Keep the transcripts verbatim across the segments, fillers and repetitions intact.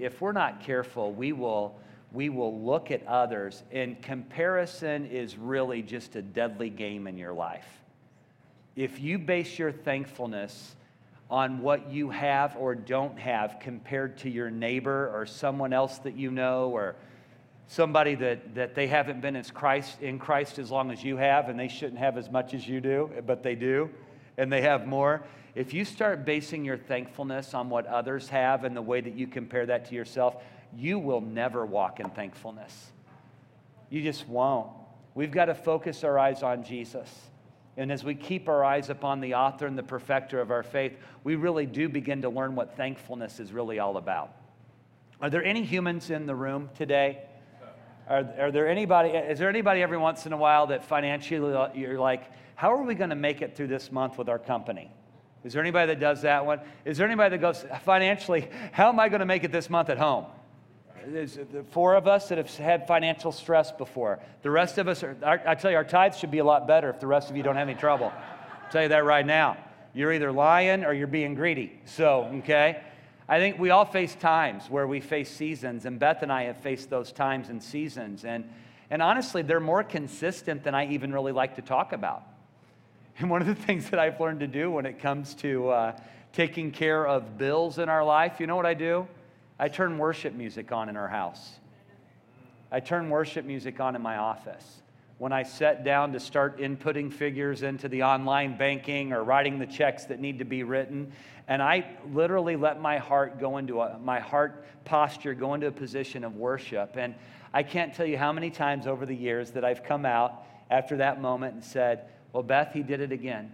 if we're not careful, we will we will look at others, and comparison is really just a deadly game in your life. If you base your thankfulness on what you have or don't have compared to your neighbor or someone else that you know or somebody that, that they haven't been as Christ, in Christ as long as you have, and they shouldn't have as much as you do, but they do, and they have more. If you start basing your thankfulness on what others have and the way that you compare that to yourself, you will never walk in thankfulness. You just won't. We've got to focus our eyes on Jesus. And as we keep our eyes upon the author and the perfecter of our faith, we really do begin to learn what thankfulness is really all about. Are there any humans in the room today? Are, are there anybody, is there anybody every once in a while that financially you're like, how are we going to make it through this month with our company? Is there anybody that does that one? Is there anybody that goes, financially, how am I going to make it this month at home? There's four of us that have had financial stress before. The rest of us, are, I tell you, our tithes should be a lot better if the rest of you don't have any trouble. I'll tell you that right now. You're either lying or you're being greedy. So, okay. I think we all face times where we face seasons, and Beth and I have faced those times and seasons, and and honestly, they're more consistent than I even really like to talk about. And one of the things that I've learned to do when it comes to uh, taking care of bills in our life, you know what I do? I turn worship music on in our house. I turn worship music on in my office. When I sat down to start inputting figures into the online banking or writing the checks that need to be written, and I literally let my heart go into a, my heart posture go into a position of worship. And I can't tell you how many times over the years that I've come out after that moment and said, well, Beth, he did it again.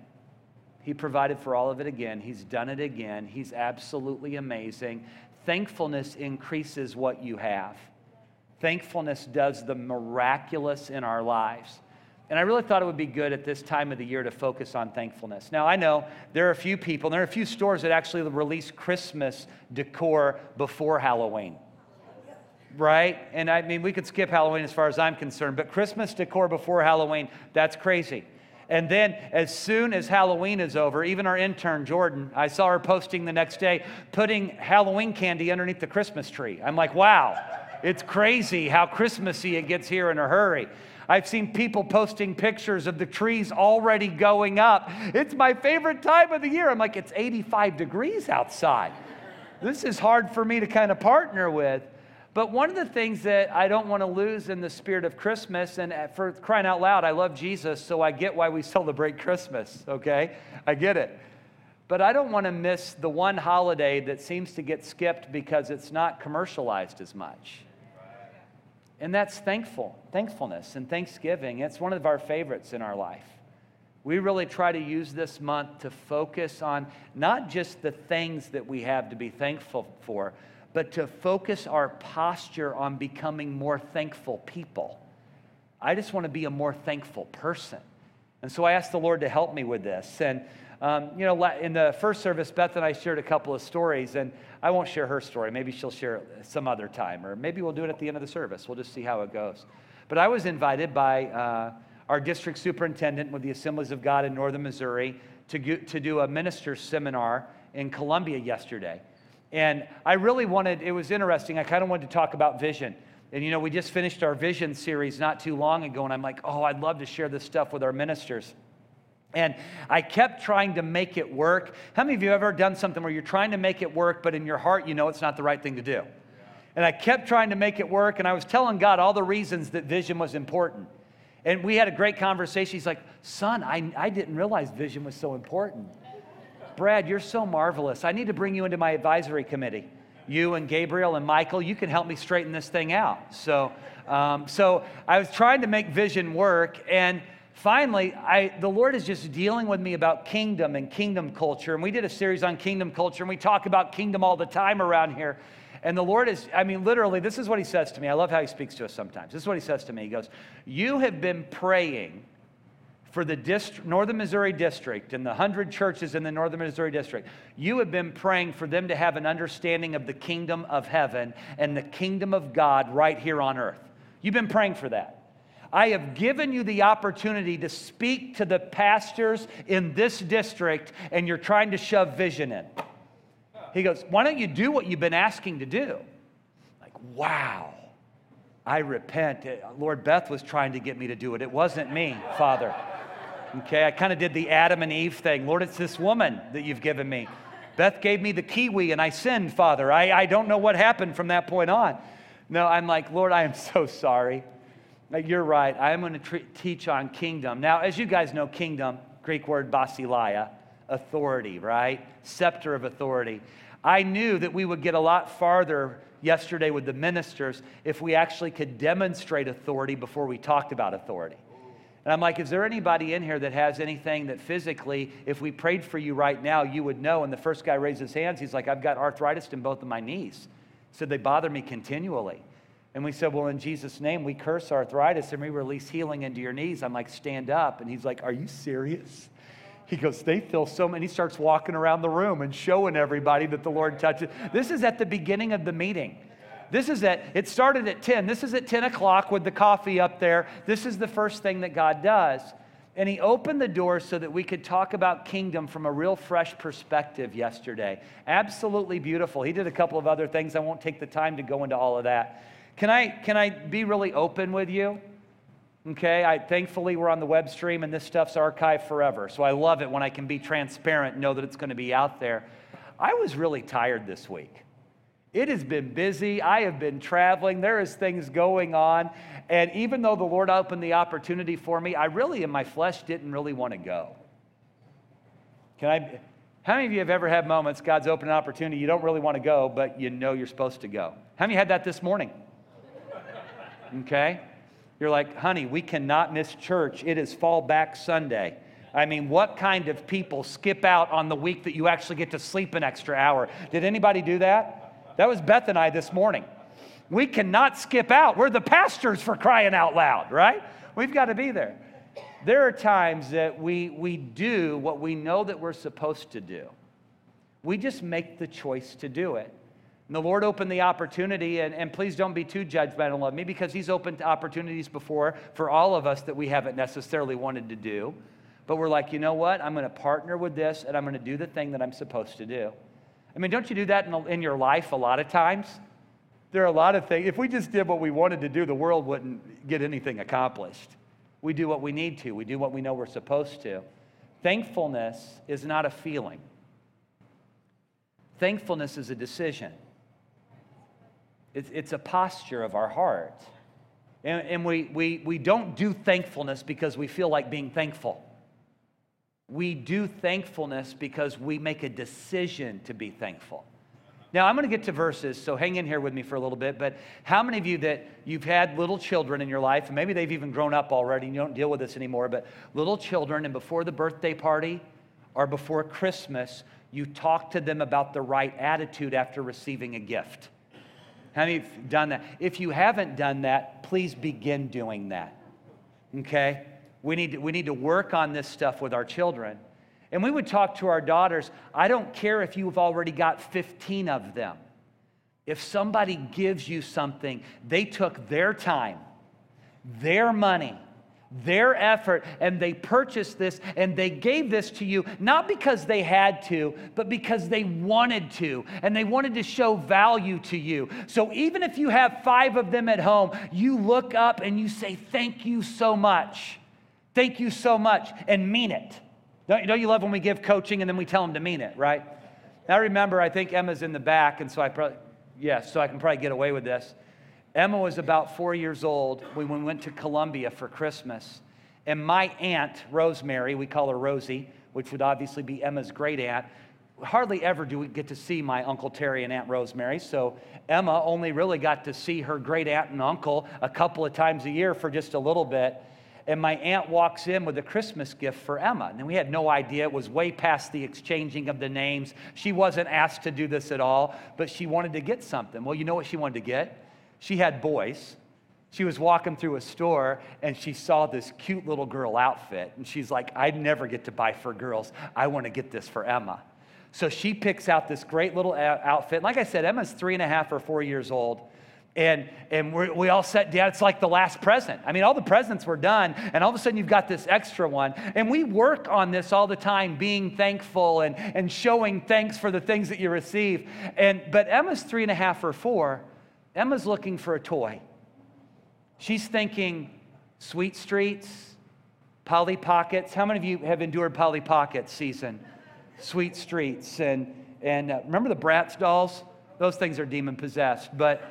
He provided for all of it again. He's done it again. He's absolutely amazing. Thankfulness increases what you have. Thankfulness does the miraculous in our lives. And I really thought it would be good at this time of the year to focus on thankfulness. Now, I know there are a few people, there are a few stores that actually release Christmas decor before Halloween, right? And I mean, we could skip Halloween as far as I'm concerned, but Christmas decor before Halloween, that's crazy. And then as soon as Halloween is over, even our intern, Jordan, I saw her posting the next day, putting Halloween candy underneath the Christmas tree. I'm like, wow. It's crazy how Christmassy it gets here in a hurry. I've seen people posting pictures of the trees already going up. It's my favorite time of the year. I'm like, it's eighty-five degrees outside. This is hard for me to kind of partner with. But one of the things that I don't want to lose in the spirit of Christmas, and for crying out loud, I love Jesus, so I get why we celebrate Christmas, okay? I get it. But I don't want to miss the one holiday that seems to get skipped because it's not commercialized as much. And that's thankful, thankfulness and Thanksgiving. It's one of our favorites in our life. We really try to use this month to focus on not just the things that we have to be thankful for, but to focus our posture on becoming more thankful people. I just want to be a more thankful person. And so I asked the Lord to help me with this. And, um, you know, in the first service, Beth and I shared a couple of stories, and I won't share her story. Maybe she'll share it some other time, or maybe we'll do it at the end of the service. We'll just see how it goes. But I was invited by uh, our district superintendent with the Assemblies of God in Northern Missouri to, go, to do a minister's seminar in Columbia yesterday. And I really wanted, it was interesting, I kind of wanted to talk about vision. And, you know, we just finished our vision series not too long ago, and I'm like, oh, I'd love to share this stuff with our ministers. And I kept trying to make it work. How many of you have ever done something where you're trying to make it work, but in your heart, you know it's not the right thing to do? And I kept trying to make it work, and I was telling God all the reasons that vision was important. And we had a great conversation. He's like, son, I, I didn't realize vision was so important. Brad, you're so marvelous. I need to bring you into my advisory committee. You and Gabriel and Michael, you can help me straighten this thing out. So um, so I was trying to make vision work, and finally, I, the Lord is just dealing with me about kingdom and kingdom culture, and we did a series on kingdom culture, and we talk about kingdom all the time around here, and the Lord is, I mean, literally, this is what he says to me. I love how he speaks to us sometimes. This is what he says to me. He goes, you have been praying for the dist- Northern Missouri District and the one hundred churches in the Northern Missouri District. You have been praying for them to have an understanding of the kingdom of heaven and the kingdom of God right here on earth. You've been praying for that. I have given you the opportunity to speak to the pastors in this district, and you're trying to shove vision in. He goes, why don't you do what you've been asking to do? wow, I repent. Lord, Beth was trying to get me to do it. It wasn't me, Father. Okay, I kind of did the Adam and Eve thing. Lord, it's this woman that you've given me. Beth gave me the kiwi and I sinned, Father. I, I don't know what happened from that point on. No, I'm like, Lord, I am so sorry. Like, you're right. I'm going to tre- teach on kingdom. Now, as you guys know, kingdom, Greek word basileia, authority, right? Scepter of authority. I knew that we would get a lot farther yesterday with the ministers if we actually could demonstrate authority before we talked about authority. And I'm like, is there anybody in here that has anything that physically, if we prayed for you right now, you would know? And the first guy raised his hands. He's like, I've got arthritis in both of my knees. He said, they bother me continually. And we said, well, in Jesus' name, we curse arthritis and we release healing into your knees. I'm like, stand up. And he's like, are you serious? He goes, they feel so many. He starts walking around the room and showing everybody that the Lord touches. This is at the beginning of the meeting. This is at, it started at ten. This is at ten o'clock with the coffee up there. This is the first thing that God does. And he opened the door so that we could talk about kingdom from a real fresh perspective yesterday. Absolutely beautiful. He did a couple of other things. I won't take the time to go into all of that. Can I, can I be really open with you? Okay, I, thankfully we're on the web stream and this stuff's archived forever. So I love it when I can be transparent and know that it's going to be out there. I was really tired this week. It has been busy. I have been traveling. There is things going on. And even though the Lord opened the opportunity for me, I really, in my flesh, didn't really want to go. Can I? How many of you have ever had moments, God's opened an opportunity, you don't really want to go, but you know you're supposed to go? How many had that this morning? Okay. You're like, honey, we cannot miss church. It is Fall Back Sunday. I mean, what kind of people skip out on the week that you actually get to sleep an extra hour? Did anybody do that? That was Beth and I this morning. We cannot skip out. We're the pastors, for crying out loud, right? We've got to be there. There are times that we we do what we know that we're supposed to do. We just make the choice to do it. And the Lord opened the opportunity, and, and please don't be too judgmental of me, because he's opened opportunities before for all of us that we haven't necessarily wanted to do. But we're like, you know what? I'm going to partner with this, and I'm going to do the thing that I'm supposed to do. I mean, don't you do that in, in your life a lot of times? There are a lot of things. If we just did what we wanted to do, the world wouldn't get anything accomplished. We do what we need to. We do what we know we're supposed to. Thankfulness is not a feeling. Thankfulness is a decision. It's, it's a posture of our heart. And, and we, we, we don't do thankfulness because we feel like being thankful. We do thankfulness because we make a decision to be thankful. Now, I'm going to get to verses, so hang in here with me for a little bit, but how many of you that you've had little children in your life, and maybe they've even grown up already and you don't deal with this anymore, but little children, and before the birthday party or before Christmas, you talk to them about the right attitude after receiving a gift? How many of you have done that? If you haven't done that, please begin doing that, okay? We need, to, we need to work on this stuff with our children. And we would talk to our daughters, I don't care if you've already got fifteen of them. If somebody gives you something, they took their time, their money, their effort, and they purchased this, and they gave this to you, not because they had to, but because they wanted to, and they wanted to show value to you. So even if you have five of them at home, you look up and you say, thank you so much. Thank you so much, and mean it. Don't, don't you love when we give coaching and then we tell them to mean it, right? Now, I remember, I think Emma's in the back, and so I probably, yes, yeah, so I can probably get away with this. Emma was about four years old when we went to Colombia for Christmas, and my aunt, Rosemary, we call her Rosie, which would obviously be Emma's great aunt. Hardly ever do we get to see my Uncle Terry and Aunt Rosemary, so Emma only really got to see her great aunt and uncle a couple of times a year for just a little bit. And my aunt walks in with a Christmas gift for Emma. And we had no idea. It was way past the exchanging of the names. She wasn't asked to do this at all, but she wanted to get something. Well, you know what she wanted to get? She had boys. She was walking through a store, and she saw this cute little girl outfit. And she's like, I never get to buy for girls. I want to get this for Emma. So she picks out this great little outfit. Like I said, Emma's three and a half or four years old. And and we we all sat down. It's like the last present. I mean, all the presents were done, and all of a sudden you've got this extra one. And we work on this all the time, being thankful and, and showing thanks for the things that you receive. And but Emma's three and a half or four, Emma's looking for a toy. She's thinking Sweet Streets, Polly Pockets. How many of you have endured Polly Pocket season? Sweet Streets. And, and uh, remember the Bratz dolls? Those things are demon-possessed. But,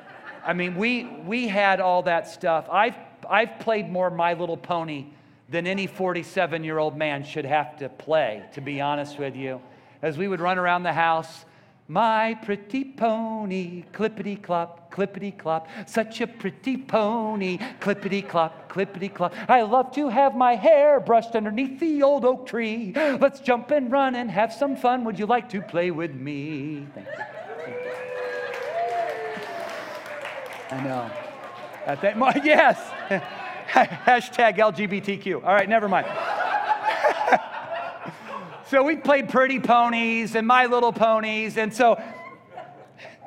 I mean, we, we had all that stuff. I've, I've played more My Little Pony than any forty-seven-year-old man should have to play, to be honest with you. As we would run around the house, my pretty pony, clippity-clop, clippity-clop, such a pretty pony, clippity-clop, clippity-clop. I love to have my hair brushed underneath the old oak tree. Let's jump and run and have some fun. Would you like to play with me? Thank you. I know. At that moment, yes. Hashtag L G B T Q. All right, never mind. So we played Pretty Ponies and My Little Ponies. And so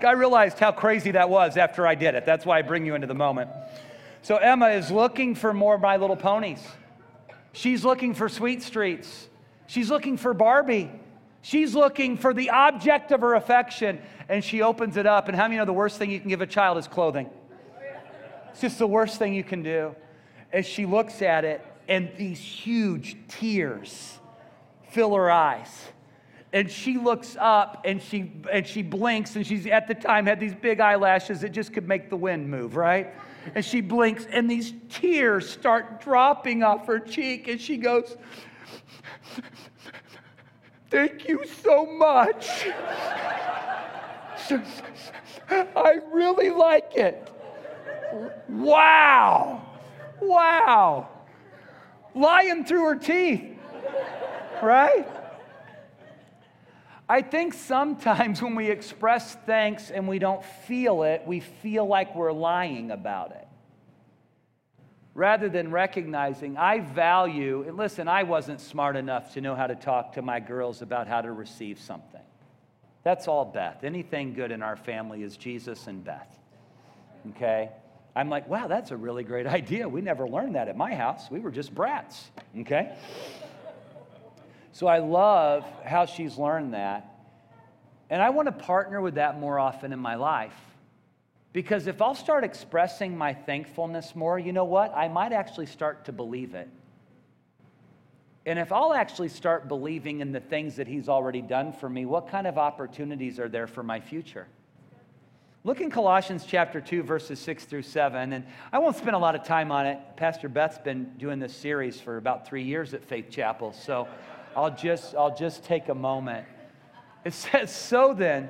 I realized how crazy that was after I did it. That's why I bring you into the moment. So Emma is looking for more My Little Ponies. She's looking for Sweet Streets. She's looking for Barbie. She's looking for the object of her affection. And she opens it up. And how many know the worst thing you can give a child is clothing? It's just the worst thing you can do. As she looks at it, and these huge tears fill her eyes. And she looks up, and she and she blinks, and she's at the time had these big eyelashes that just could make the wind move, right? And she blinks, and these tears start dropping off her cheek, and she goes, thank you so much. I really like it. Wow. Wow. Lying through her teeth. Right? I think sometimes when we express thanks and we don't feel it, we feel like we're lying about it. Rather than recognizing, I value, and listen, I wasn't smart enough to know how to talk to my girls about how to receive something. That's all Beth. Anything good in our family is Jesus and Beth. Okay? I'm like, wow, that's a really great idea. We never learned that at my house. We were just brats. Okay? So I love how she's learned that. And I want to partner with that more often in my life. Because if I'll start expressing my thankfulness more, you know what? I might actually start to believe it. And if I'll actually start believing in the things that he's already done for me, what kind of opportunities are there for my future? Look in Colossians chapter two, verses six through seven. And I won't spend a lot of time on it. Pastor Beth's been doing this series for about three years at Faith Chapel. So I'll just, I'll just take a moment. It says, so then,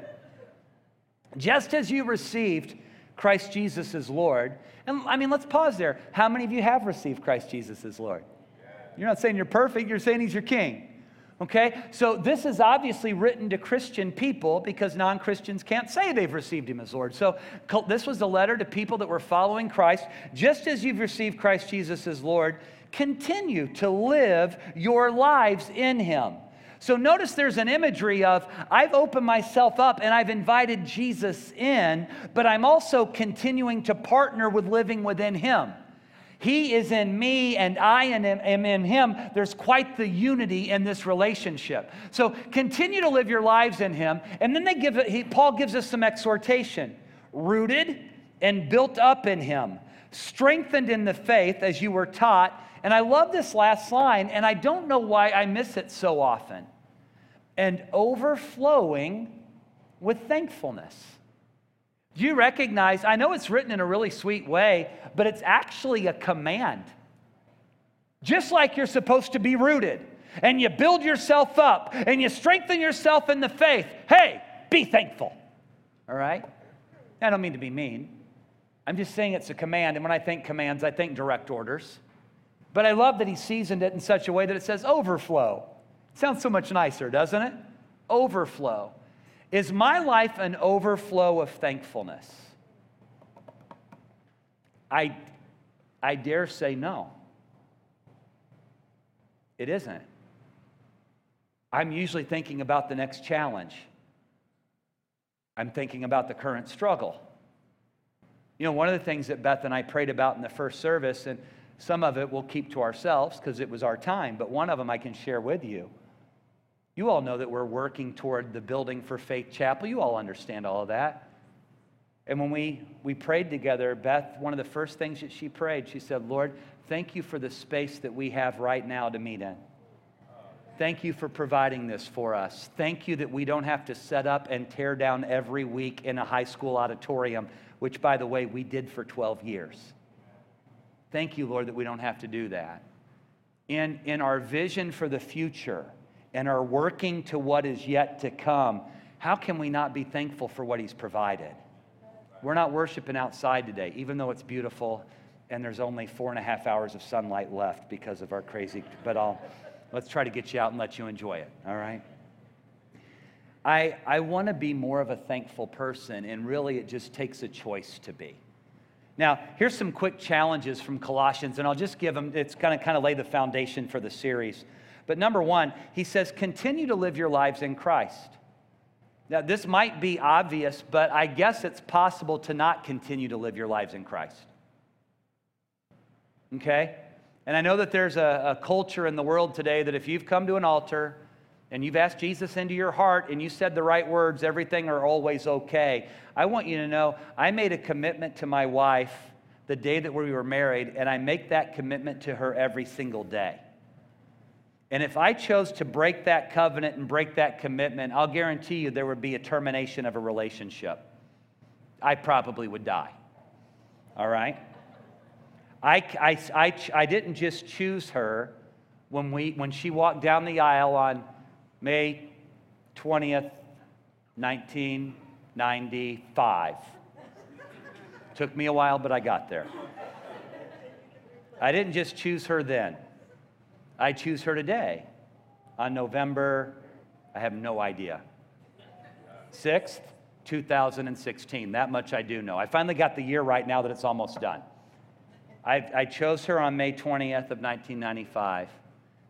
just as you received Christ Jesus as Lord, and I mean, let's pause there. How many of you have received Christ Jesus as Lord? You're not saying you're perfect, you're saying he's your king. Okay? So this is obviously written to Christian people because non-Christians can't say they've received him as Lord. So this was the letter to people that were following Christ. Just as you've received Christ Jesus as Lord, continue to live your lives in him. So notice there's an imagery of I've opened myself up and I've invited Jesus in, but I'm also continuing to partner with living within him. He is in me and I am in him. There's quite the unity in this relationship. So continue to live your lives in him. And then they give he, Paul gives us some exhortation. Rooted and built up in him. Strengthened in the faith as you were taught. And I love this last line, and I don't know why I miss it so often. And overflowing with thankfulness. Do you recognize, I know it's written in a really sweet way, but it's actually a command. Just like you're supposed to be rooted, and you build yourself up, and you strengthen yourself in the faith. Hey, be thankful. All right? I don't mean to be mean. I'm just saying it's a command, and when I think commands, I think direct orders. But I love that he seasoned it in such a way that it says overflow. It sounds so much nicer, doesn't it? Overflow. Is my life an overflow of thankfulness? I, I dare say no. It isn't. I'm usually thinking about the next challenge. I'm thinking about the current struggle. You know, one of the things that Beth and I prayed about in the first service, and some of it we'll keep to ourselves because it was our time, but one of them I can share with you. You all know that we're working toward the building for Faith Chapel. You all understand all of that. And when we, we prayed together, Beth, one of the first things that she prayed, she said, Lord, thank you for the space that we have right now to meet in. Thank you for providing this for us. Thank you that we don't have to set up and tear down every week in a high school auditorium, which, by the way, we did for twelve years. Thank you, Lord, that we don't have to do that. In, in our vision for the future and our working to what is yet to come, how can we not be thankful for what he's provided? We're not worshiping outside today, even though it's beautiful and there's only four and a half hours of sunlight left because of our crazy, but I'll, let's try to get you out and let you enjoy it, all right? I, I want to be more of a thankful person, and really it just takes a choice to be. Now, here's some quick challenges from Colossians, and I'll just give them, it's going to kind of lay the foundation for the series. But number one, he says, continue to live your lives in Christ. Now, this might be obvious, but I guess it's possible to not continue to live your lives in Christ. Okay? And I know that there's a, a culture in the world today that if you've come to an altar and you've asked Jesus into your heart and you said the right words, everything are always okay. I want you to know I made a commitment to my wife the day that we were married, and I make that commitment to her every single day. And if I chose to break that covenant and break that commitment, I'll guarantee you there would be a termination of a relationship. I probably would die. All right? I, I, I, I didn't just choose her when, we, when she walked down the aisle on May twentieth, nineteen ninety-five. Took me a while, but I got there. I didn't just choose her then. I choose her today, on November, I have no idea, sixth, two thousand sixteen. That much I do know. I finally got the year right now that it's almost done. I, I chose her on May twentieth of nineteen ninety-five.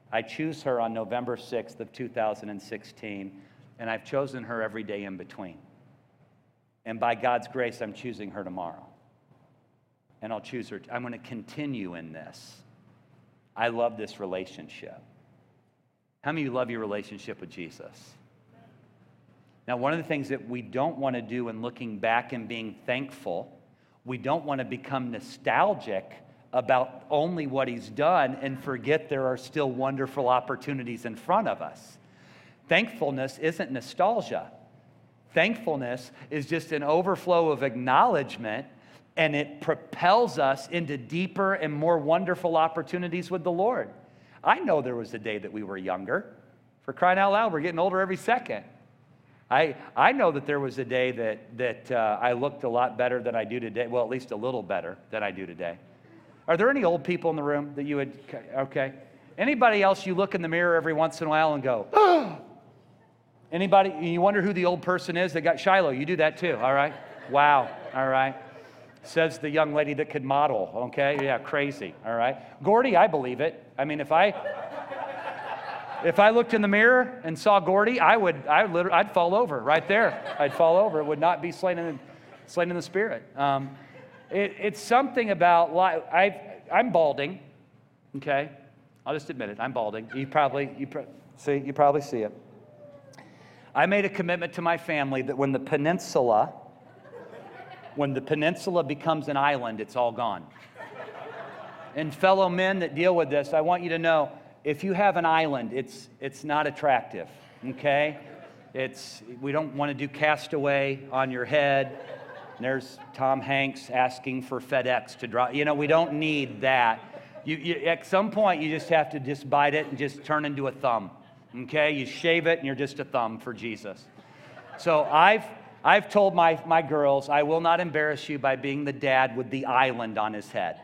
I choose her on November sixth of two thousand sixteen, and I've chosen her every day in between. And by God's grace, I'm choosing her tomorrow. And I'll choose her. I'm going to continue in this. I love this relationship. How many of you love your relationship with Jesus? Now, one of the things that we don't want to do in looking back and being thankful, we don't want to become nostalgic about only what he's done and forget there are still wonderful opportunities in front of us. Thankfulness isn't nostalgia. Thankfulness is just an overflow of acknowledgement, and it propels us into deeper and more wonderful opportunities with the Lord. I know there was a day that we were younger. For crying out loud, we're getting older every second. I, I know that there was a day that, that uh, I looked a lot better than I do today. Well, at least a little better than I do today. Are there any old people in the room that you would, okay. Anybody else you look in the mirror every once in a while and go, oh! Anybody, you wonder who the old person is that got Shiloh? You do that too, all right? Wow, all right. Says the young lady that could model, okay? Yeah, crazy, all right? Gordy, I believe it. I mean, if I if I looked in the mirror and saw Gordy, I would, I would literally, I'd fall over right there. I'd fall over. It would not be slain in, slain in the spirit. Um, it, it's something about, life. I, I'm balding, okay? I'll just admit it, I'm balding. You probably, you pro- see, you probably see it. I made a commitment to my family that when the peninsula, When the peninsula becomes an island, it's all gone. And fellow men that deal with this, I want you to know, if you have an island, it's it's not attractive, okay? It's we don't want to do Castaway on your head. And there's Tom Hanks asking for FedEx to drop. You know, we don't need that. You, you at some point, you just have to just bite it and just turn into a thumb, okay? You shave it and you're just a thumb for Jesus. So I've... I've told my, my girls, I will not embarrass you by being the dad with the island on his head.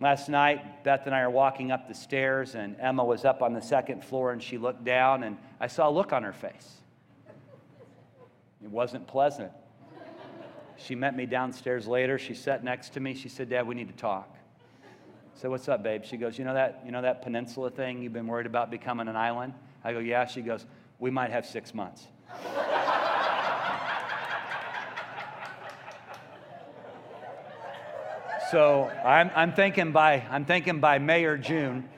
Last night, Beth and I are walking up the stairs, and Emma was up on the second floor, and she looked down, and I saw a look on her face. It wasn't pleasant. She met me downstairs later. She sat next to me. She said, Dad, we need to talk. I said, what's up, babe? She goes, you know that, you know that peninsula thing you've been worried about becoming an island? I go, yeah. She goes, we might have six months. So I'm, I'm thinking by I'm thinking by May or June,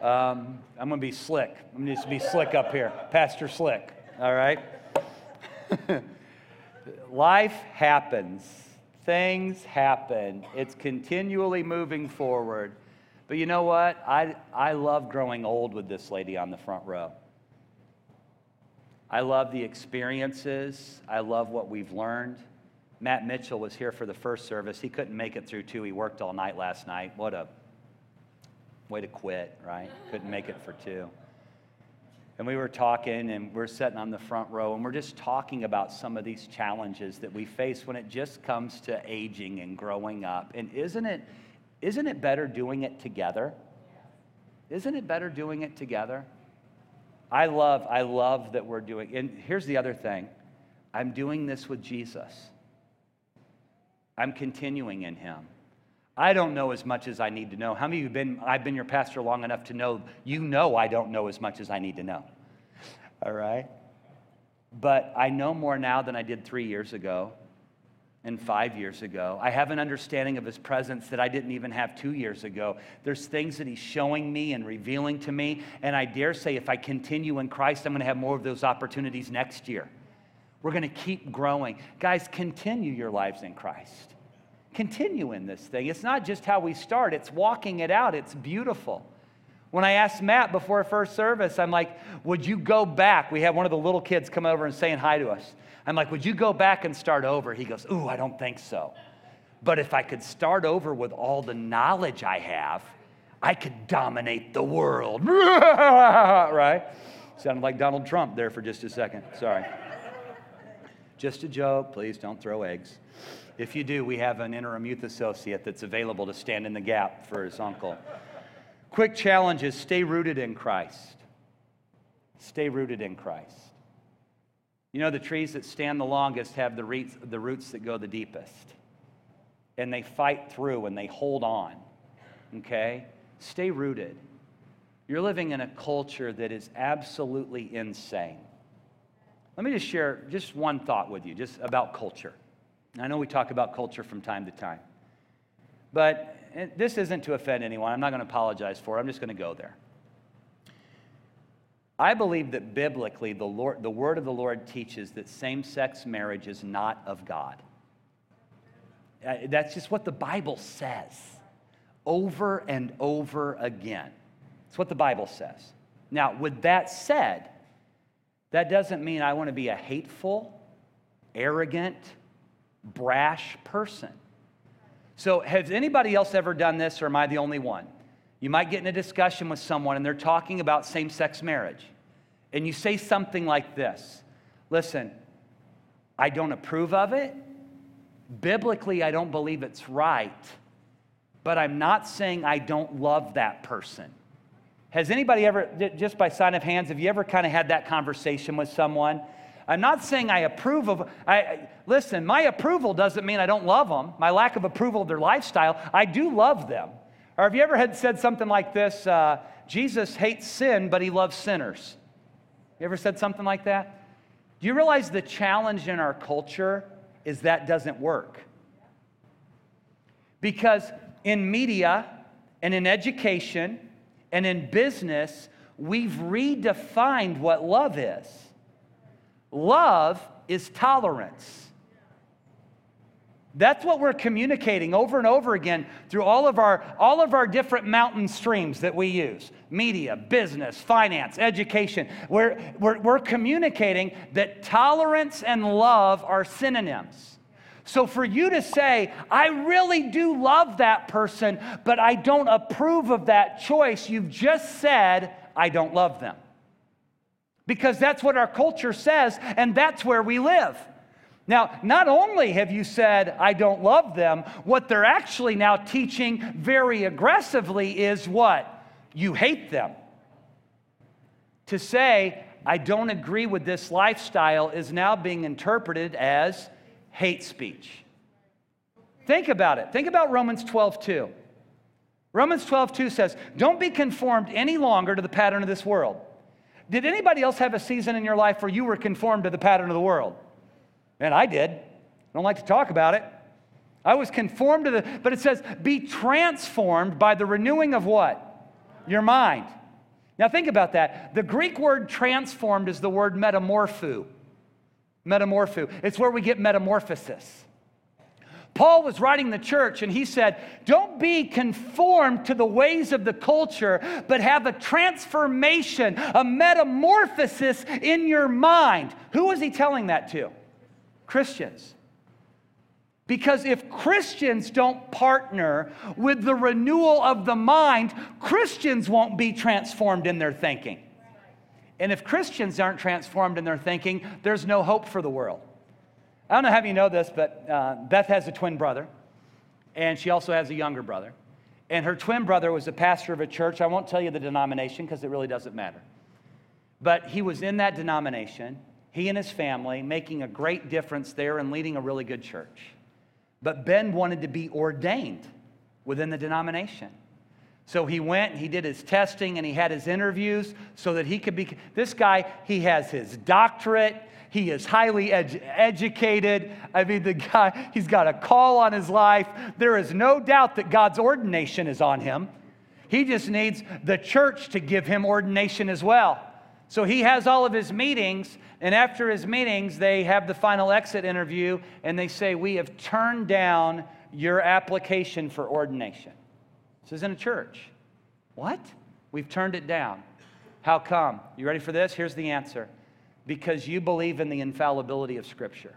um, I'm gonna be slick. I'm gonna just be slick up here, Pastor Slick. All right. life happens. Things happen. It's continually moving forward. But you know what? I, I love growing old with this lady on the front row. I love the experiences. I love what we've learned. Matt Mitchell was here for the first service. He couldn't make it through two. He worked all night last night. What a way to quit, right? Couldn't make it for two. And we were talking, and we're sitting on the front row, and we're just talking about some of these challenges that we face when it just comes to aging and growing up. And isn't it, isn't it better doing it together? Isn't it better doing it together? I love, I love that we're doing, and here's the other thing. I'm doing this with Jesus. I'm continuing in him. I don't know as much as I need to know. How many of you have been, I've been your pastor long enough to know, you know I don't know as much as I need to know, all right? But I know more now than I did three years ago and five years ago. I have an understanding of his presence that I didn't even have two years ago. There's things that he's showing me and revealing to me, and I dare say if I continue in Christ, I'm gonna have more of those opportunities next year. We're gonna keep growing. Guys, continue your lives in Christ. Continue in this thing. It's not just how we start, it's walking it out. It's beautiful. When I asked Matt before first service, I'm like, would you go back? We had one of the little kids come over and saying hi to us. I'm like, would you go back and start over? He goes, ooh, I don't think so. But if I could start over with all the knowledge I have, I could dominate the world. Right? Sounded like Donald Trump there for just a second. Sorry. Just a joke. Please don't throw eggs. If you do, we have an interim youth associate that's available to stand in the gap for his uncle. Quick challenge is stay rooted in Christ. Stay rooted in Christ. You know, the trees that stand the longest have the roots, the roots that go the deepest. And they fight through and they hold on, okay? Stay rooted. You're living in a culture that is absolutely insane. Let me just share just one thought with you, just about culture. I know we talk about culture from time to time, but this isn't to offend anyone. I'm not going to apologize for it. I'm just going to go there. I believe that biblically, the Lord, the word of the Lord teaches that same-sex marriage is not of God. That's just what the Bible says over and over again. It's what the Bible says. Now, with that said, that doesn't mean I want to be a hateful, arrogant, brash person. So has anybody else ever done this, or am I the only one? You might get in a discussion with someone and they're talking about same-sex marriage, and you say something like this: listen, I don't approve of it. Biblically, I don't believe it's right, but I'm not saying I don't love that person. Has anybody ever, just by sign of hands, have you ever kind of had that conversation with someone? I'm not saying I approve of, I, I, listen, my approval doesn't mean I don't love them. My lack of approval of their lifestyle, I do love them. Or have you ever had said something like this, uh, Jesus hates sin, but he loves sinners? You ever said something like that? Do you realize the challenge in our culture is that doesn't work? Because in media and in education and in business, we've redefined what love is. Love is tolerance. That's what we're communicating over and over again through all of our all of our different mountain streams that we use: media, business, finance, education. We're, we're, we're communicating that tolerance and love are synonyms. So for you to say, I really do love that person, but I don't approve of that choice, you've just said, I don't love them. Because that's what our culture says, and that's where we live. Now, not only have you said, I don't love them, what they're actually now teaching very aggressively is what? You hate them. To say, I don't agree with this lifestyle is now being interpreted as hate speech. Think about it. Think about Romans twelve two. Romans twelve two says, don't be conformed any longer to the pattern of this world. Did anybody else have a season in your life where you were conformed to the pattern of the world? Man, I did. I don't like to talk about it. I was conformed to the, but it says, be transformed by the renewing of what? Your mind. Now think about that. The Greek word transformed is the word metamorpho. Metamorpho. It's where we get metamorphosis. Paul was writing the church and he said, don't be conformed to the ways of the culture, but have a transformation, a metamorphosis in your mind. Who was he telling that to? Christians. Because if Christians don't partner with the renewal of the mind, Christians won't be transformed in their thinking. And if Christians aren't transformed in their thinking, there's no hope for the world. I don't know how you know this, but uh, Beth has a twin brother, and she also has a younger brother. And her twin brother was a pastor of a church. I won't tell you the denomination because it really doesn't matter. But he was in that denomination, he and his family, making a great difference there and leading a really good church. But Ben wanted to be ordained within the denomination. So he went and he did his testing and he had his interviews so that he could be, this guy, he has his doctorate. He is highly edu- educated. I mean, the guy, he's got a call on his life. There is no doubt that God's ordination is on him. He just needs the church to give him ordination as well. So he has all of his meetings, and after his meetings, they have the final exit interview, and they say, we have turned down your application for ordination. This isn't a church. What? We've turned it down. How come? You ready for this? Here's the answer. Because you believe in the infallibility of Scripture.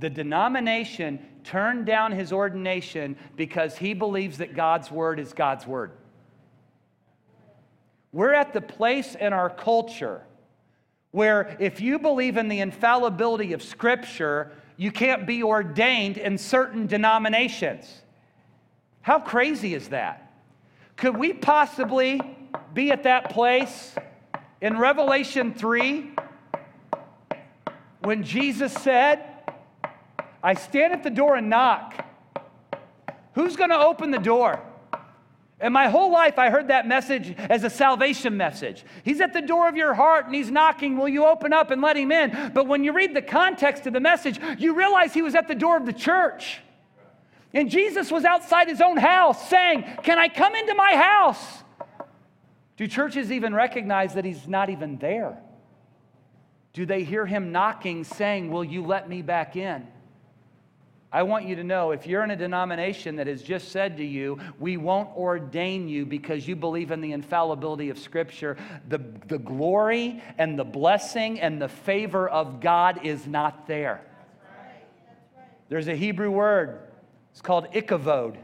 The denomination turned down his ordination because he believes that God's word is God's word. We're at the place in our culture where if you believe in the infallibility of Scripture, you can't be ordained in certain denominations. How crazy is that? Could we possibly be at that place in Revelation three when Jesus said, I stand at the door and knock. Who's going to open the door? And my whole life I heard that message as a salvation message. He's at the door of your heart and he's knocking. Will you open up and let him in? But when you read the context of the message, you realize he was at the door of the church. And Jesus was outside his own house saying, can I come into my house? Do churches even recognize that he's not even there? Do they hear him knocking, saying, will you let me back in? I want you to know, if you're in a denomination that has just said to you, we won't ordain you because you believe in the infallibility of Scripture, the, the glory and the blessing and the favor of God is not there. That's right. That's right. There's a Hebrew word. It's called Ichavod.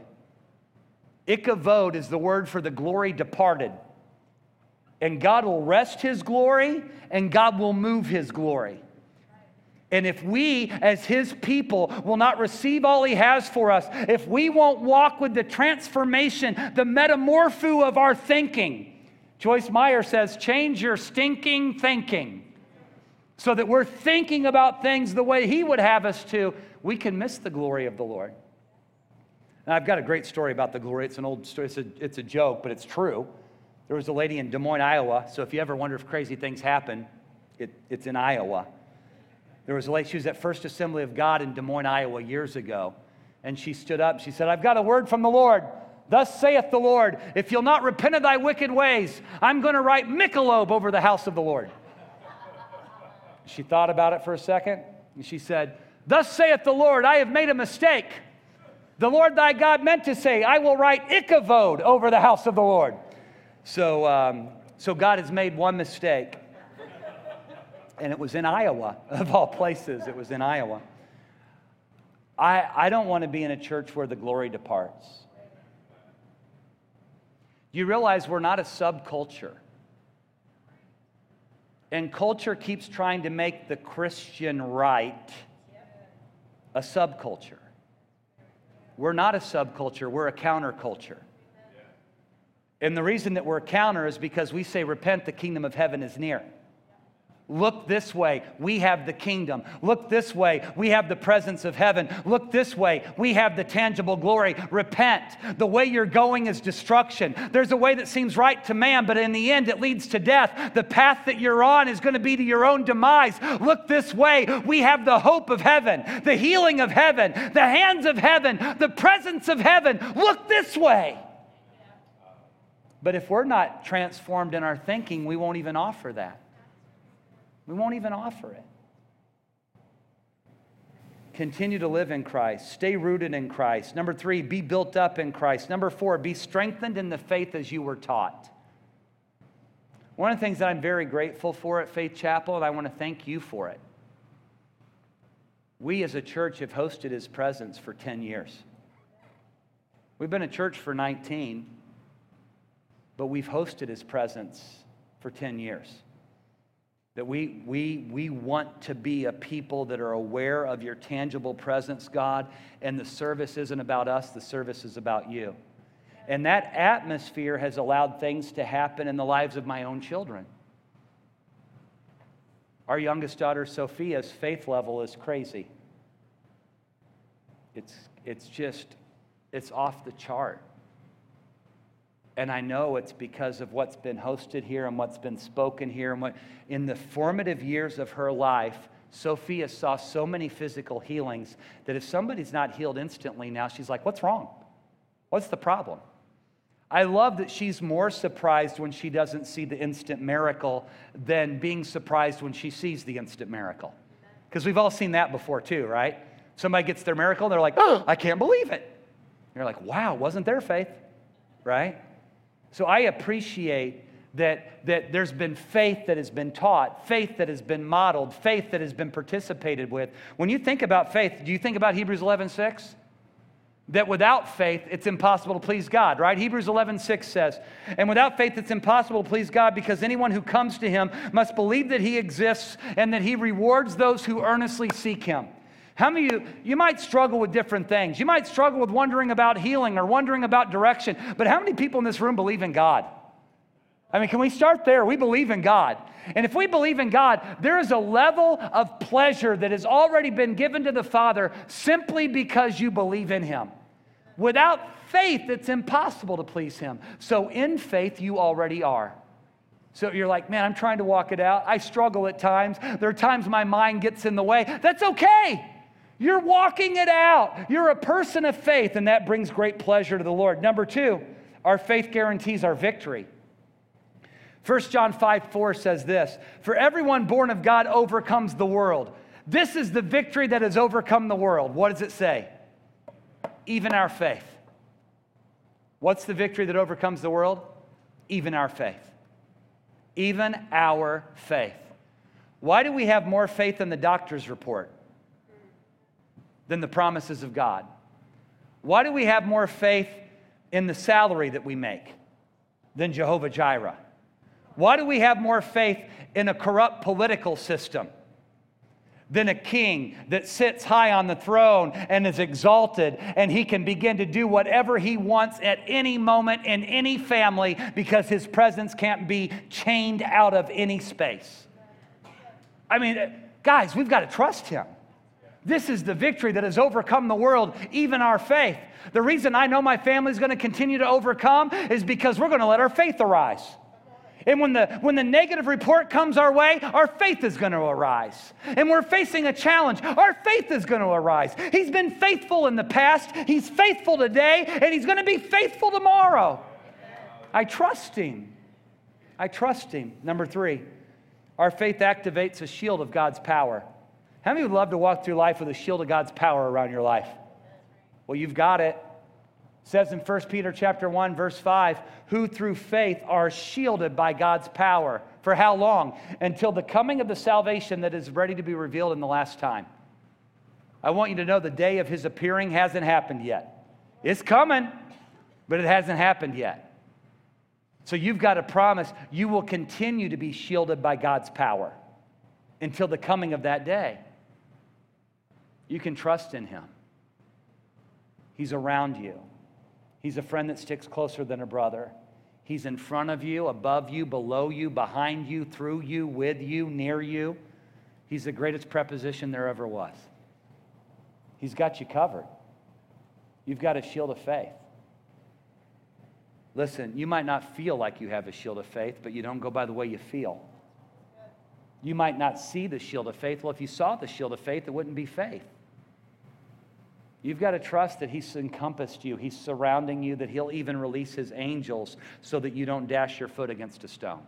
Ichavod is the word for the glory departed. And God will rest his glory, and God will move his glory. And if we, as his people, will not receive all he has for us, if we won't walk with the transformation, the metamorpho of our thinking, Joyce Meyer says, change your stinking thinking so that we're thinking about things the way he would have us to, we can miss the glory of the Lord. And I've got a great story about the glory. It's an old story. It's a, it's a joke, but it's true. There was a lady in Des Moines, Iowa, so if you ever wonder if crazy things happen, it, it's in Iowa. There was a lady, she was at First Assembly of God in Des Moines, Iowa years ago, and she stood up and she said, I've got a word from the Lord. Thus saith the Lord, if you'll not repent of thy wicked ways, I'm going to write Michelob over the house of the Lord. She thought about it for a second, and she said, thus saith the Lord, I have made a mistake. The Lord thy God meant to say, I will write Ichabod over the house of the Lord. So um, so God has made one mistake, and it was in Iowa, of all places, it was in Iowa. I, I don't want to be in a church where the glory departs. You realize we're not a subculture, and culture keeps trying to make the Christian right a subculture. We're not a subculture, we're a counterculture. And the reason that we're counter is because we say, repent, the kingdom of heaven is near. Look this way, we have the kingdom. Look this way, we have the presence of heaven. Look this way, we have the tangible glory. Repent. The way you're going is destruction. There's a way that seems right to man, but in the end it leads to death. The path that you're on is going to be to your own demise. Look this way, we have the hope of heaven, the healing of heaven, the hands of heaven, the presence of heaven. Look this way. But if we're not transformed in our thinking, we won't even offer that. We won't even offer it. Continue to live in Christ. Stay rooted in Christ. Number three, be built up in Christ. Number four, be strengthened in the faith as you were taught. One of the things that I'm very grateful for at Faith Chapel, and I want to thank you for it, we as a church have hosted His presence for ten years. We've been a church for nineteen, but we've hosted His presence for ten years. That we, we, we want to be a people that are aware of your tangible presence, God, and the service isn't about us, the service is about you. And that atmosphere has allowed things to happen in the lives of my own children. Our youngest daughter, Sophia's faith level is crazy. It's, it's just, it's off the chart. And I know it's because of what's been hosted here and what's been spoken here. And what, in the formative years of her life, Sophia saw so many physical healings that if somebody's not healed instantly now, she's like, what's wrong? What's the problem? I love that she's more surprised when she doesn't see the instant miracle than being surprised when she sees the instant miracle. Because we've all seen that before too, right? Somebody gets their miracle, they're like, oh, I can't believe it. And you're like, wow, wasn't their faith, right? So I appreciate that, that there's been faith that has been taught, faith that has been modeled, faith that has been participated with. When you think about faith, do you think about Hebrews eleven six? That without faith, it's impossible to please God, right? Hebrews eleven six says, and without faith, it's impossible to please God because anyone who comes to Him must believe that He exists and that He rewards those who earnestly seek Him. How many of you, you might struggle with different things. You might struggle with wondering about healing or wondering about direction, but how many people in this room believe in God? I mean, can we start there? We believe in God. And if we believe in God, there is a level of pleasure that has already been given to the Father simply because you believe in Him. Without faith, it's impossible to please Him. So in faith, you already are. So you're like, man, I'm trying to walk it out. I struggle at times. There are times my mind gets in the way. That's okay. You're walking it out. You're a person of faith, and that brings great pleasure to the Lord. Number two, our faith guarantees our victory. First John five four says this, for everyone born of God overcomes the world. This is the victory that has overcome the world. What does it say? Even our faith. What's the victory that overcomes the world? Even our faith. Even our faith. Why do we have more faith in the doctor's report than the promises of God? Why do we have more faith in the salary that we make than Jehovah Jireh? Why do we have more faith in a corrupt political system than a king that sits high on the throne and is exalted and he can begin to do whatever he wants at any moment in any family because his presence can't be chained out of any space? I mean, guys, we've got to trust Him. This is the victory that has overcome the world, even our faith. The reason I know my family's going to continue to overcome is because we're going to let our faith arise. And when the when the negative report comes our way, our faith is going to arise. And we're facing a challenge. Our faith is going to arise. He's been faithful in the past. He's faithful today, and He's going to be faithful tomorrow. I trust Him. I trust Him. Number three, our faith activates a shield of God's power. How many would love to walk through life with a shield of God's power around your life? Well, you've got it. It says in First Peter chapter one, verse five, who through faith are shielded by God's power. For how long? Until the coming of the salvation that is ready to be revealed in the last time. I want you to know the day of His appearing hasn't happened yet. It's coming, but it hasn't happened yet. So you've got a promise. You will continue to be shielded by God's power until the coming of that day. You can trust in Him. He's around you. He's a friend that sticks closer than a brother. He's in front of you, above you, below you, behind you, through you, with you, near you. He's the greatest preposition there ever was. He's got you covered. You've got a shield of faith. Listen, you might not feel like you have a shield of faith, but you don't go by the way you feel. You might not see the shield of faith. Well, if you saw the shield of faith, it wouldn't be faith. You've got to trust that He's encompassed you, He's surrounding you, that He'll even release His angels so that you don't dash your foot against a stone.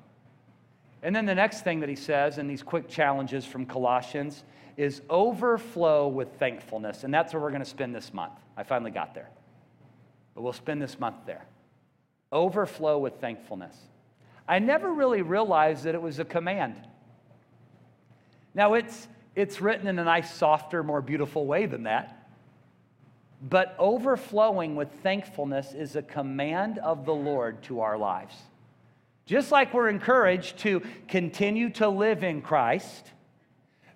And then the next thing that he says in these quick challenges from Colossians is overflow with thankfulness. And that's where we're going to spend this month. I finally got there. But we'll spend this month there. Overflow with thankfulness. I never really realized that it was a command. Now, it's, it's written in a nice, softer, more beautiful way than that. But overflowing with thankfulness is a command of the Lord to our lives. Just like we're encouraged to continue to live in Christ,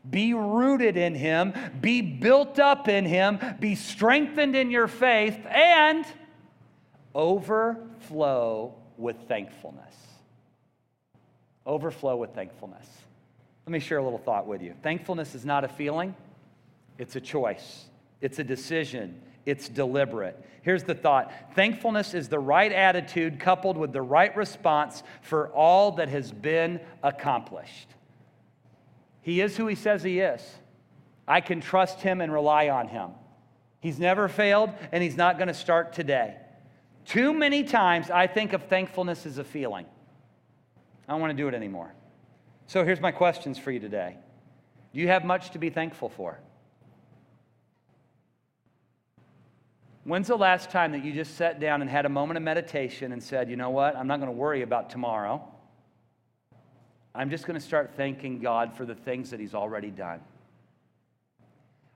be rooted in Him, be built up in Him, be strengthened in your faith, and overflow with thankfulness. Overflow with thankfulness. Let me share a little thought with you. Thankfulness is not a feeling, it's a choice. It's a decision. It's deliberate. Here's the thought. Thankfulness is the right attitude coupled with the right response for all that has been accomplished. He is who He says He is. I can trust Him and rely on Him. He's never failed, and He's not going to start today. Too many times I think of thankfulness as a feeling. I don't want to do it anymore. So here's my questions for you today. Do you have much to be thankful for? When's the last time that you just sat down and had a moment of meditation and said, you know what, I'm not going to worry about tomorrow. I'm just going to start thanking God for the things that He's already done.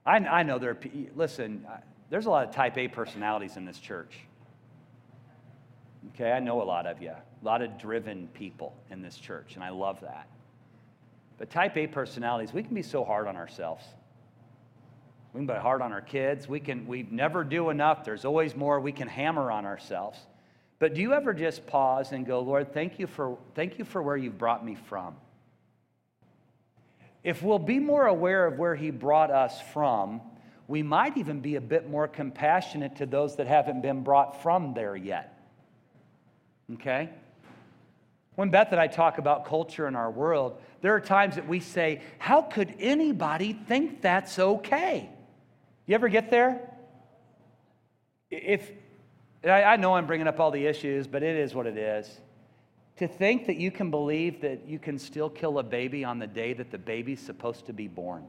I, I know there are, listen, there's a lot of type A personalities in this church. Okay, I know a lot of you, a lot of driven people in this church, and I love that. But type A personalities, we can be so hard on ourselves. We can be hard on our kids. We can, we never do enough. There's always more. We can hammer on ourselves. But do you ever just pause and go, Lord, thank you for, thank you for where you've brought me from? If we'll be more aware of where He brought us from, we might even be a bit more compassionate to those that haven't been brought from there yet. Okay? When Beth and I talk about culture in our world, there are times that we say, how could anybody think that's okay? You ever get there? If I know I'm bringing up all the issues, but it is what it is. To think that you can believe that you can still kill a baby on the day that the baby's supposed to be born.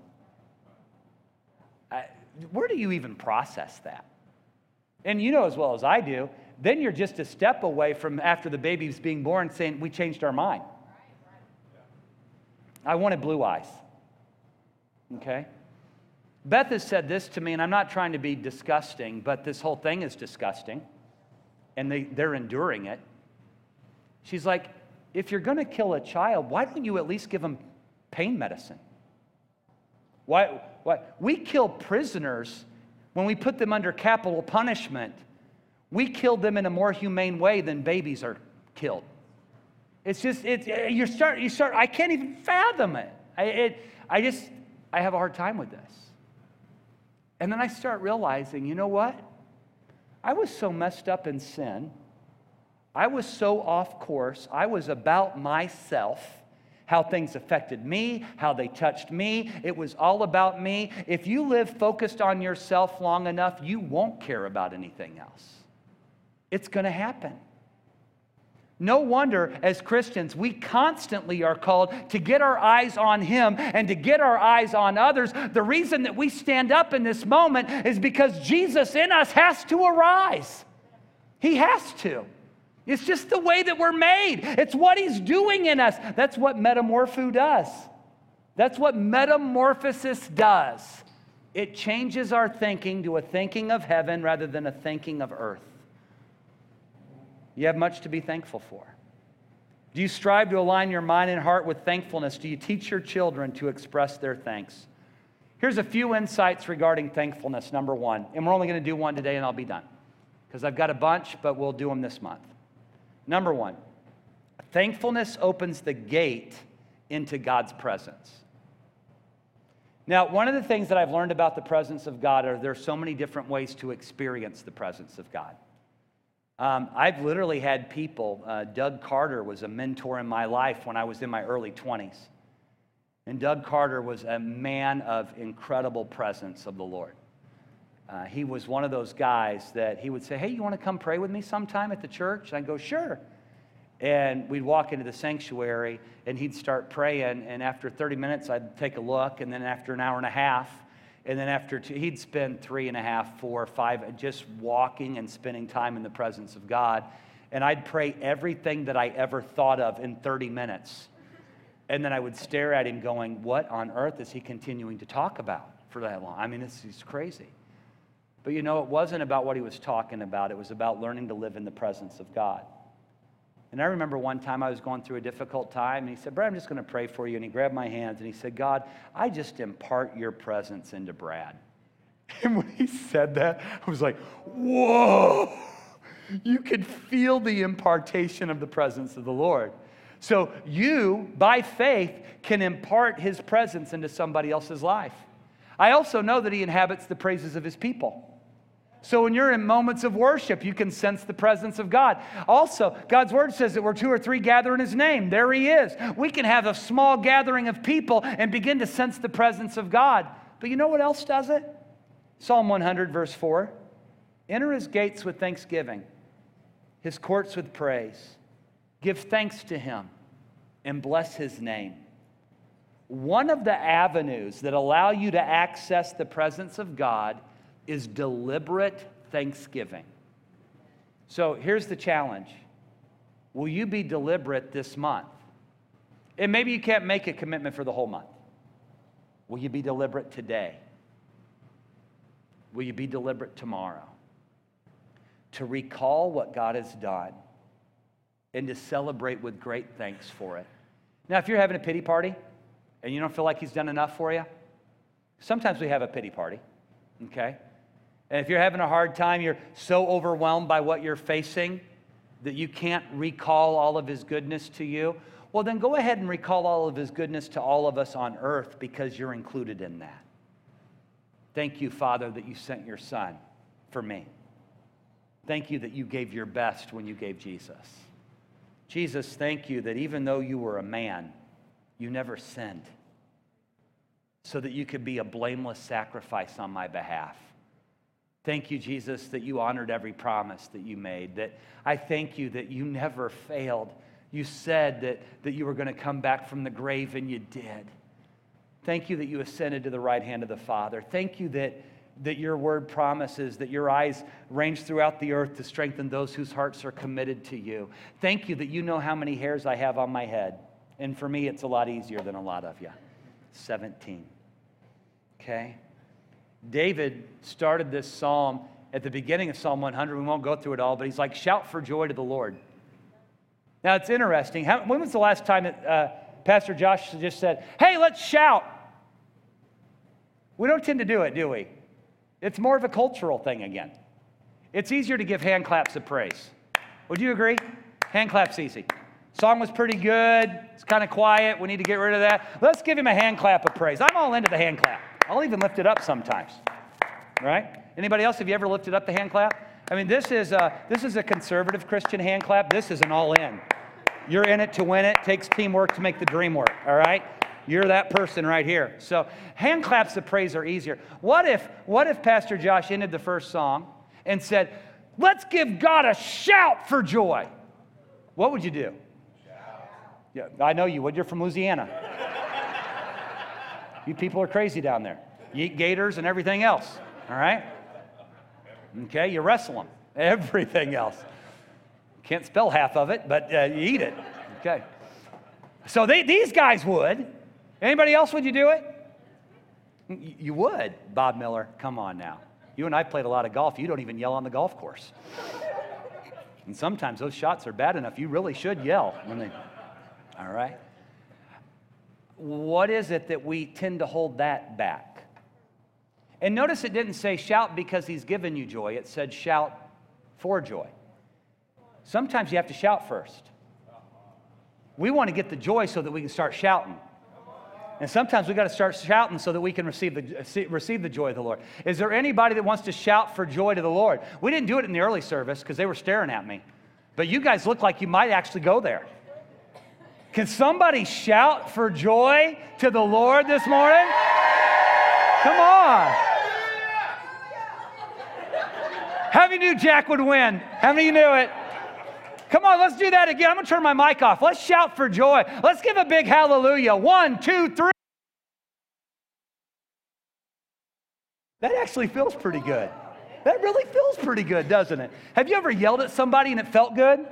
I, where do you even process that? And you know as well as I do, then you're just a step away from after the baby's being born saying, we changed our mind. I wanted blue eyes. Okay? Beth has said this to me, and I'm not trying to be disgusting, but this whole thing is disgusting, and they, they're enduring it. She's like, if you're going to kill a child, why don't you at least give them pain medicine? Why? Why? We kill prisoners when we put them under capital punishment. We kill them in a more humane way than babies are killed. It's just, it's, you start, you start, I can't even fathom it. I, it. I just, I have a hard time with this. And then I start realizing, you know what? I was so messed up in sin. I was so off course. I was about myself, how things affected me, how they touched me. It was all about me. If you live focused on yourself long enough, you won't care about anything else. It's going to happen. No wonder, as Christians, we constantly are called to get our eyes on Him and to get our eyes on others. The reason that we stand up in this moment is because Jesus in us has to arise. He has to. It's just the way that we're made. It's what He's doing in us. That's what metamorpho does. That's what metamorphosis does. It changes our thinking to a thinking of heaven rather than a thinking of earth. You have much to be thankful for. Do you strive to align your mind and heart with thankfulness? Do you teach your children to express their thanks? Here's a few insights regarding thankfulness, number one. And we're only going to do one today and I'll be done. Because I've got a bunch, but we'll do them this month. Number one, thankfulness opens the gate into God's presence. Now, one of the things that I've learned about the presence of God are there are so many different ways to experience the presence of God. Um, I've literally had people, uh, Doug Carter was a mentor in my life when I was in my early twenties. And Doug Carter was a man of incredible presence of the Lord. Uh, he was one of those guys that he would say, hey, you want to come pray with me sometime at the church? And I'd go, sure. And we'd walk into the sanctuary, and he'd start praying. And after thirty minutes, I'd take a look. And then after an hour and a half, and then after two, he'd spend three and a half, four, five, just walking and spending time in the presence of God. And I'd pray everything that I ever thought of in thirty minutes. And then I would stare at him going, what on earth is he continuing to talk about for that long? I mean, this is crazy. But you know, it wasn't about what he was talking about. It was about learning to live in the presence of God. And I remember one time I was going through a difficult time, and he said, Brad, I'm just going to pray for you. And he grabbed my hands, and he said, God, I just impart your presence into Brad. And when he said that, I was like, whoa! You could feel the impartation of the presence of the Lord. So you, by faith, can impart his presence into somebody else's life. I also know that he inhabits the praises of his people. So when you're in moments of worship, you can sense the presence of God. Also, God's word says that where two or three gather in his name, there he is. We can have a small gathering of people and begin to sense the presence of God. But you know what else does it? Psalm one hundred, verse four. Enter his gates with thanksgiving, his courts with praise. Give thanks to him and bless his name. One of the avenues that allow you to access the presence of God is deliberate thanksgiving. So here's the challenge. Will you be deliberate this month? And maybe you can't make a commitment for the whole month. Will you be deliberate today? Will you be deliberate tomorrow? To recall what God has done and to celebrate with great thanks for it. Now, if you're having a pity party and you don't feel like he's done enough for you, sometimes we have a pity party. Okay? And if you're having a hard time, you're so overwhelmed by what you're facing that you can't recall all of his goodness to you, well, then go ahead and recall all of his goodness to all of us on earth, because you're included in that. Thank you, Father, that you sent your son for me. Thank you that you gave your best when you gave Jesus. Jesus, thank you that even though you were a man, you never sinned, so that you could be a blameless sacrifice on my behalf. Thank you, Jesus, that you honored every promise that you made, that I thank you that you never failed. You said that, that you were going to come back from the grave, and you did. Thank you that you ascended to the right hand of the Father. Thank you that, that your word promises that your eyes range throughout the earth to strengthen those whose hearts are committed to you. Thank you that you know how many hairs I have on my head. And for me, it's a lot easier than a lot of you. seventeen. Okay? David started this psalm at the beginning of Psalm one hundred. We won't go through it all, but he's like, shout for joy to the Lord. Now, it's interesting. How, when was the last time that uh, Pastor Josh just said, hey, let's shout? We don't tend to do it, do we? It's more of a cultural thing again. It's easier to give hand claps of praise. Would you agree? Hand claps easy. Song was pretty good. It's kind of quiet. We need to get rid of that. Let's give him a hand clap of praise. I'm all into the hand clap. I'll even lift it up sometimes. Right? Anybody else? Have you ever lifted up the hand clap? I mean, this is a, this is a conservative Christian hand clap. This is an all-in. You're in it to win it. It takes teamwork to make the dream work. All right? You're that person right here. So hand claps of praise are easier. What if, what if Pastor Josh ended the first song and said, let's give God a shout for joy? What would you do? Yeah, I know you would. You're from Louisiana. You people are crazy down there. You eat gators and everything else, all right? Okay, you wrestle them, everything else. Can't spell half of it, but uh, you eat it. Okay. So they, these guys would. Anybody else, would you do it? You would, Bob Miller. Come on now. You and I played a lot of golf. You don't even yell on the golf course. And sometimes those shots are bad enough. You really should yell when they... All right? What is it that we tend to hold that back? And notice it didn't say shout because he's given you joy. It said shout for joy. Sometimes you have to shout first. We want to get the joy so that we can start shouting. And sometimes we've got to start shouting so that we can receive the, receive the joy of the Lord. Is there anybody that wants to shout for joy to the Lord? We didn't do it in the early service because they were staring at me. But you guys look like you might actually go there. Can somebody shout for joy to the Lord this morning? Come on. How many knew Jack would win? How many of you knew it? Come on, let's do that again. I'm going to turn my mic off. Let's shout for joy. Let's give a big hallelujah. One, two, three. That actually feels pretty good. That really feels pretty good, doesn't it? Have you ever yelled at somebody and it felt good?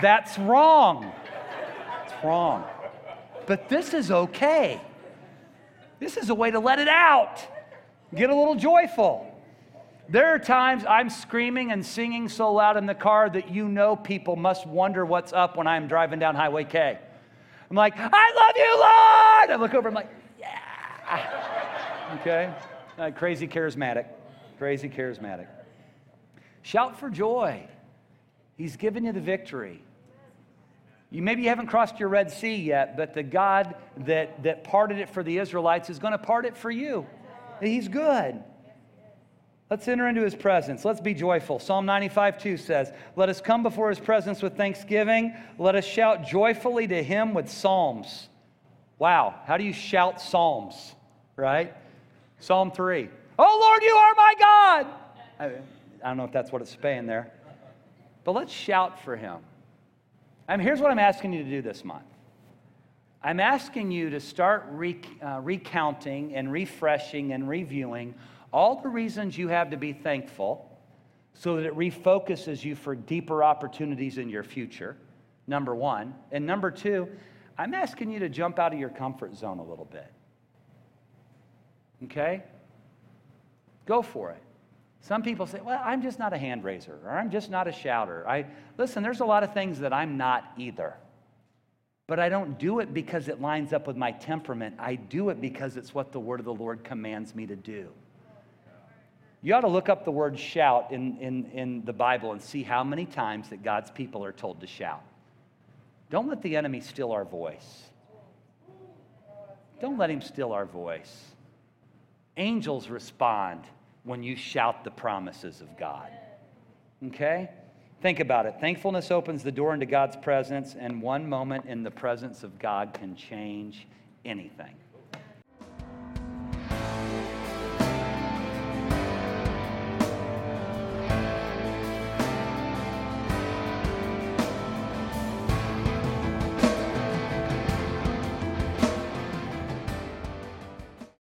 That's wrong. It's wrong. But this is okay. This is a way to let it out. Get a little joyful. There are times I'm screaming and singing so loud in the car that you know people must wonder what's up when I'm driving down Highway K. I'm like, I love you, Lord! I look over, I'm like, yeah. Okay? Uh, crazy charismatic. Crazy charismatic. Shout for joy. He's given you the victory. You maybe you haven't crossed your Red Sea yet, but the God that, that parted it for the Israelites is going to part it for you. He's good. Let's enter into his presence. Let's be joyful. Psalm ninety-five two says, let us come before his presence with thanksgiving. Let us shout joyfully to him with psalms. Wow. How do you shout psalms, right? Psalm three. Oh, Lord, you are my God. I, I don't know if that's what it's saying there. But let's shout for him. I mean, here's what I'm asking you to do this month. I'm asking you to start rec- uh, recounting and refreshing and reviewing all the reasons you have to be thankful so that it refocuses you for deeper opportunities in your future, number one. And number two, I'm asking you to jump out of your comfort zone a little bit. Okay? Go for it. Some people say, well, I'm just not a hand raiser, or I'm just not a shouter. I listen, there's a lot of things that I'm not either. But I don't do it because it lines up with my temperament. I do it because it's what the word of the Lord commands me to do. You ought to look up the word shout in, in, in the Bible and see how many times that God's people are told to shout. Don't let the enemy steal our voice. Don't let him steal our voice. Angels respond when you shout the promises of God. Okay? Think about it. Thankfulness opens the door into God's presence, and one moment in the presence of God can change anything.